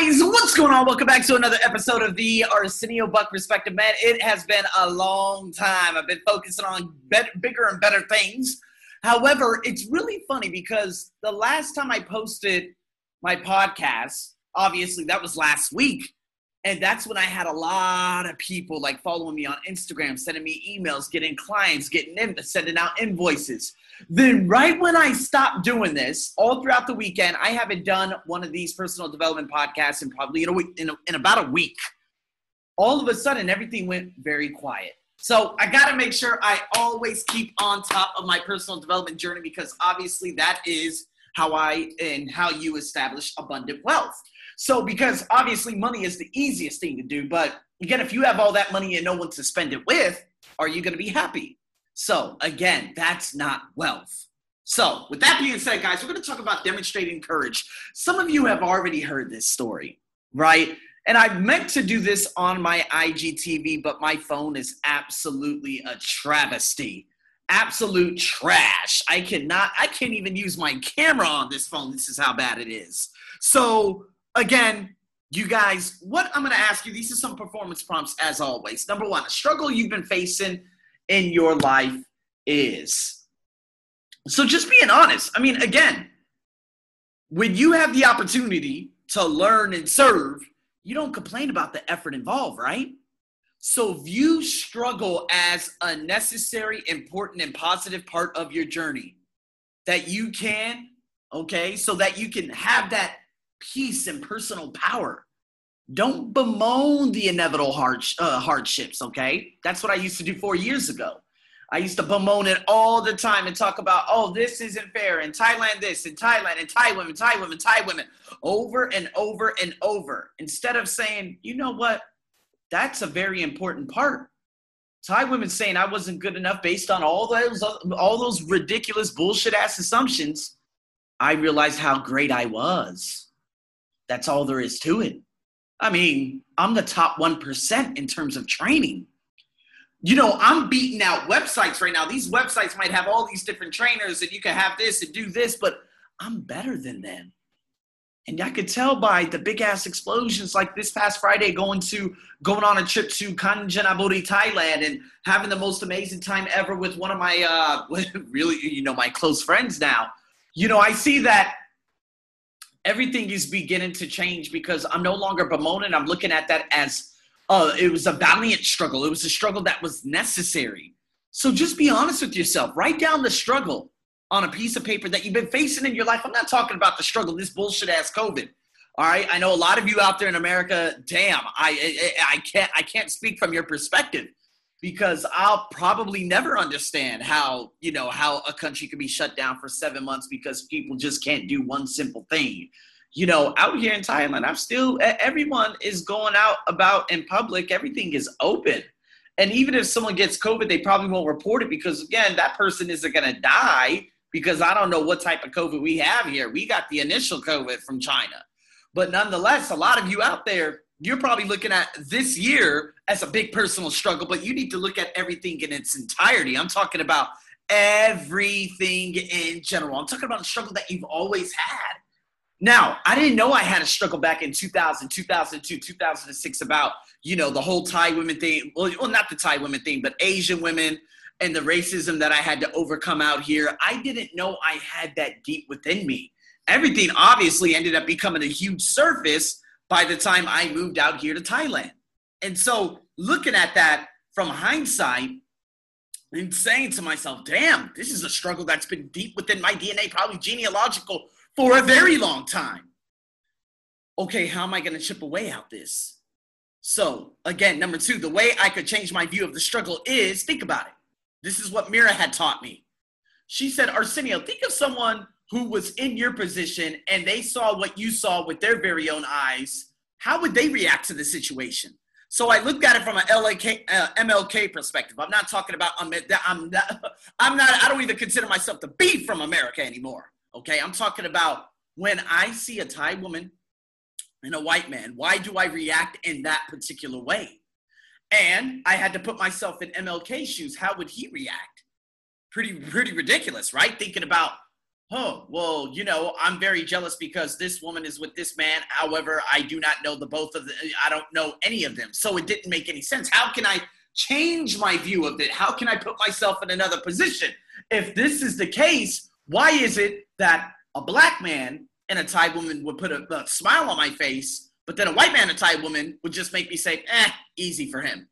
guys, what's going on? Welcome back to another episode of the Arsenio Buck Perspective. Man, it has been a long time. I've been focusing on bigger and better things. However, it's really funny because the last time I posted my podcast, obviously that was last week. And that's when I had a lot of people like following me on Instagram, sending me emails, getting clients, sending out invoices. Then right when I stopped doing this, all throughout the weekend, I haven't done one of these personal development podcasts in probably in about a week. All of a sudden, everything went very quiet. So I got to make sure I always keep on top of my personal development journey because obviously that is how how you establish abundant wealth. So because obviously money is the easiest thing to do, but again, if you have all that money and no one to spend it with, are you going to be happy? So again, that's not wealth. So with that being said, guys, we're going to talk about demonstrating courage. Some of you have already heard this story, right? And I meant to do this on my IGTV, but my phone is absolutely a travesty. Absolute trash. I can't even use my camera on this phone. This is how bad it is. So again, you guys, what I'm going to ask you, these are some performance prompts as always. Number one, a struggle you've been facing in your life is. So just being honest. I mean, again, when you have the opportunity to learn and serve, you don't complain about the effort involved, right? So view struggle as a necessary, important, and positive part of your journey that you can, so that you can have that peace and personal power. Don't bemoan the inevitable hardships, okay? That's what I used to do 4 years ago. I used to bemoan it all the time and talk about, oh, this isn't fair, and Thailand this, and Thailand, and Thai women, over and over and over. Instead of saying, you know what? That's a very important part. Thai women saying I wasn't good enough based on all those ridiculous bullshit-ass assumptions. I realized how great I was. That's all there is to it. I mean, I'm the top 1% in terms of training. You know, I'm beating out websites right now. These websites might have all these different trainers and you can have this and do this, but I'm better than them. And I could tell by the big ass explosions like this past Friday going on a trip to Kanchanaburi, Thailand and having the most amazing time ever with one of my, really, my close friends now. You know, I see that everything is beginning to change because I'm no longer bemoaning. I'm looking at that as it was a valiant struggle. It was a struggle that was necessary. So just be honest with yourself. Write down the struggle on a piece of paper that you've been facing in your life. I'm not talking about the struggle, this bullshit-ass COVID. All right? I know a lot of you out there in America, damn, I can't speak from your perspective because I'll probably never understand how a country could be shut down for 7 months because people just can't do one simple thing. You know, out here in Thailand, everyone is going out about in public. Everything is open. And even if someone gets COVID, they probably won't report it because, again, that person isn't going to die because I don't know what type of COVID we have here. We got the initial COVID from China. But nonetheless, a lot of you out there, you're probably looking at this year as a big personal struggle, but you need to look at everything in its entirety. I'm talking about everything in general. I'm talking about a struggle that you've always had. Now, I didn't know I had a struggle back in 2000, 2002, 2006 about, the whole Thai women thing. Well, not the Thai women thing, but Asian women and the racism that I had to overcome out here. I didn't know I had that deep within me. Everything obviously ended up becoming a huge surface by the time I moved out here to Thailand. And so looking at that from hindsight and saying to myself, damn, this is a struggle that's been deep within my DNA, probably genealogical, for a very long time. Okay, how am I going to chip away at this? So again, number two, the way I could change my view of the struggle is, think about it. This is what Mira had taught me. She said, Arsenio, think of someone who was in your position and they saw what you saw with their very own eyes. How would they react to the situation? So I looked at it from an MLK perspective. I'm not talking about, I don't even consider myself to be from America anymore. Okay. I'm talking about when I see a Thai woman and a white man, why do I react in that particular way? And I had to put myself in MLK shoes. How would he react? Pretty ridiculous, right? Thinking about oh, well, you know, I'm very jealous because this woman is with this man. However, I do not know the both of them. I don't know any of them. So it didn't make any sense. How can I change my view of it? How can I put myself in another position? If this is the case, why is it that a black man and a Thai woman would put a smile on my face, but then a white man and a Thai woman would just make me say, eh, easy for him?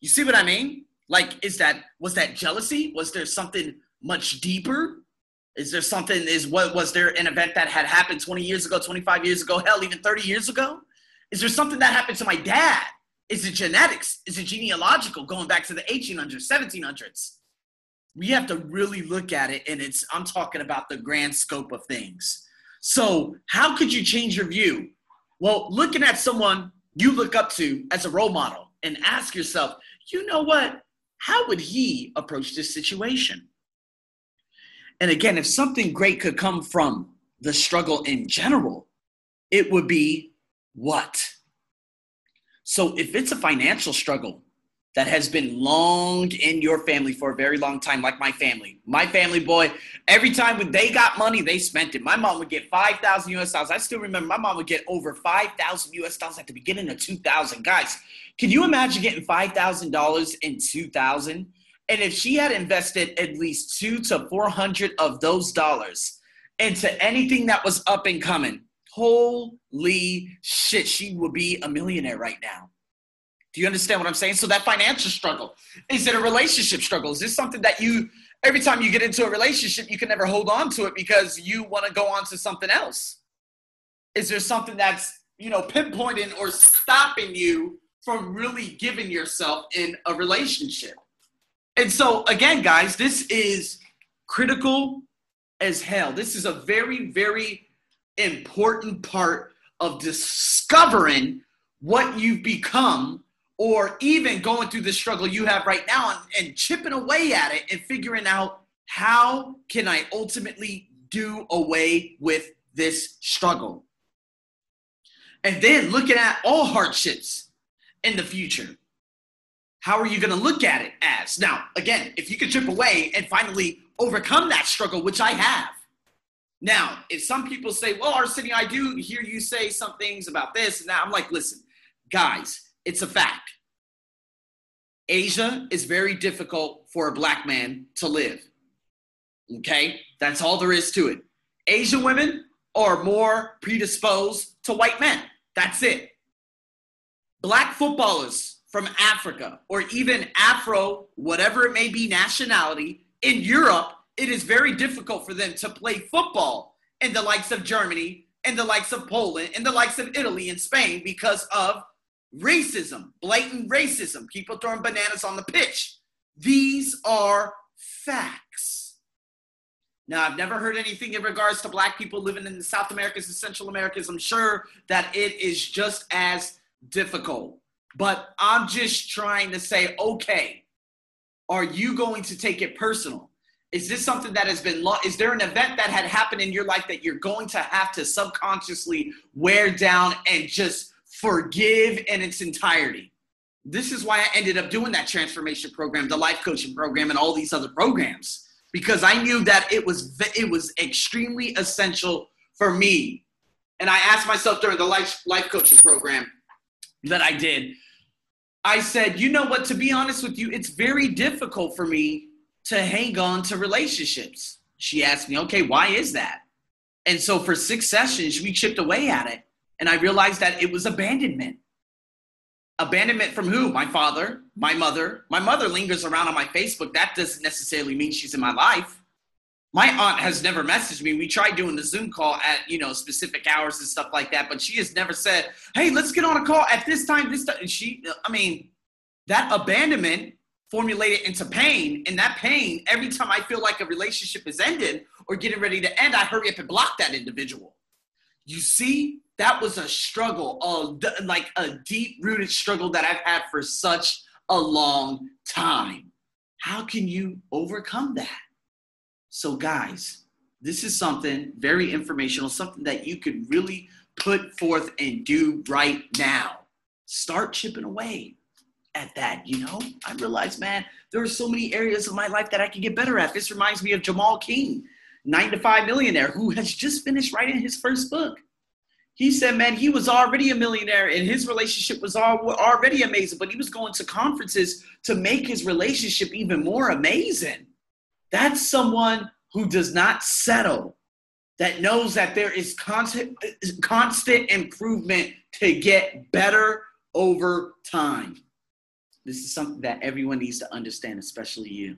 You see what I mean? Like, was that jealousy? Was there something much deeper? Was there an event that had happened 20 years ago, 25 years ago, hell, even 30 years ago? Is there something that happened to my dad? Is it genetics? Is it genealogical going back to the 1800s, 1700s? We have to really look at it, and I'm talking about the grand scope of things. So how could you change your view? Well, looking at someone you look up to as a role model and ask yourself, you know what? How would he approach this situation? And again, if something great could come from the struggle in general, it would be what? So if it's a financial struggle that has been long in your family for a very long time, like my family, boy, every time when they got money, they spent it. My mom would get $5,000. I still remember my mom would get over $5,000 at the beginning of 2000. Guys, can you imagine getting $5,000 in 2000? And if she had invested at least $200 to $400 of those dollars into anything that was up and coming, holy shit, she would be a millionaire right now. Do you understand what I'm saying? So that financial struggle, is it a relationship struggle? Is this something that you, every time you get into a relationship, you can never hold on to it because you want to go on to something else? Is there something that's, you know, pinpointing or stopping you from really giving yourself in a relationship? And so, again, guys, this is critical as hell. This is a very, very important part of discovering what you've become, or even going through the struggle you have right now and chipping away at it and figuring out, how can I ultimately do away with this struggle? And then looking at all hardships in the future. How are you going to look at it as? Now, again, if you can chip away and finally overcome that struggle, which I have. Now, if some people say, well, Arsenio, I do hear you say some things about this. And now I'm like, listen, guys, it's a fact. Asia is very difficult for a black man to live. Okay? That's all there is to it. Asian women are more predisposed to white men. That's it. Black footballers from Africa, or even Afro, whatever it may be, nationality, in Europe, it is very difficult for them to play football in the likes of Germany, in the likes of Poland, in the likes of Italy and Spain because of racism, blatant racism, people throwing bananas on the pitch. These are facts. Now, I've never heard anything in regards to black people living in the South Americas and Central Americas. I'm sure that it is just as difficult. But I'm just trying to say, okay, are you going to take it personal? Is this something that has been lost? Is there an event that had happened in your life that you're going to have to subconsciously wear down and just forgive in its entirety? This is why I ended up doing that transformation program, the life coaching program, and all these other programs, because I knew that it was extremely essential for me. And I asked myself during the life coaching program that I did, I said, you know what, to be honest with you, it's very difficult for me to hang on to relationships. She asked me, okay, why is that? And so for 6 sessions, we chipped away at it. And I realized that it was abandonment. Abandonment from who? My father, my mother. My mother lingers around on my Facebook. That doesn't necessarily mean she's in my life. My aunt has never messaged me. We tried doing the Zoom call at, you know, specific hours and stuff like that, but she has never said, hey, let's get on a call at this time, this time. And that abandonment formulated into pain, and that pain, every time I feel like a relationship is ended or getting ready to end, I hurry up and block that individual. You see, that was a struggle, like a deep-rooted struggle that I've had for such a long time. How can you overcome that? So guys, this is something very informational, something that you could really put forth and do right now. Start chipping away at that, you know? I realized, man, there are so many areas of my life that I can get better at. This reminds me of Jamal King. 9-to-5 millionaire who has just finished writing his first book. He said, man, he was already a millionaire and his relationship was already amazing, but he was going to conferences to make his relationship even more amazing. That's someone who does not settle, that knows that there is constant improvement to get better over time. This is something that everyone needs to understand, especially you.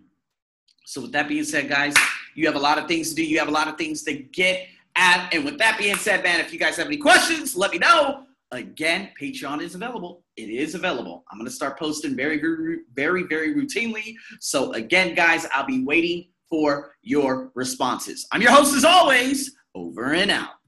So with that being said, guys, you have a lot of things to do. You have a lot of things to get at. And with that being said, man, if you guys have any questions, let me know. Again, Patreon is available. It is available. I'm going to start posting very, very, very routinely. So again, guys, I'll be waiting for your responses. I'm your host as always, over and out.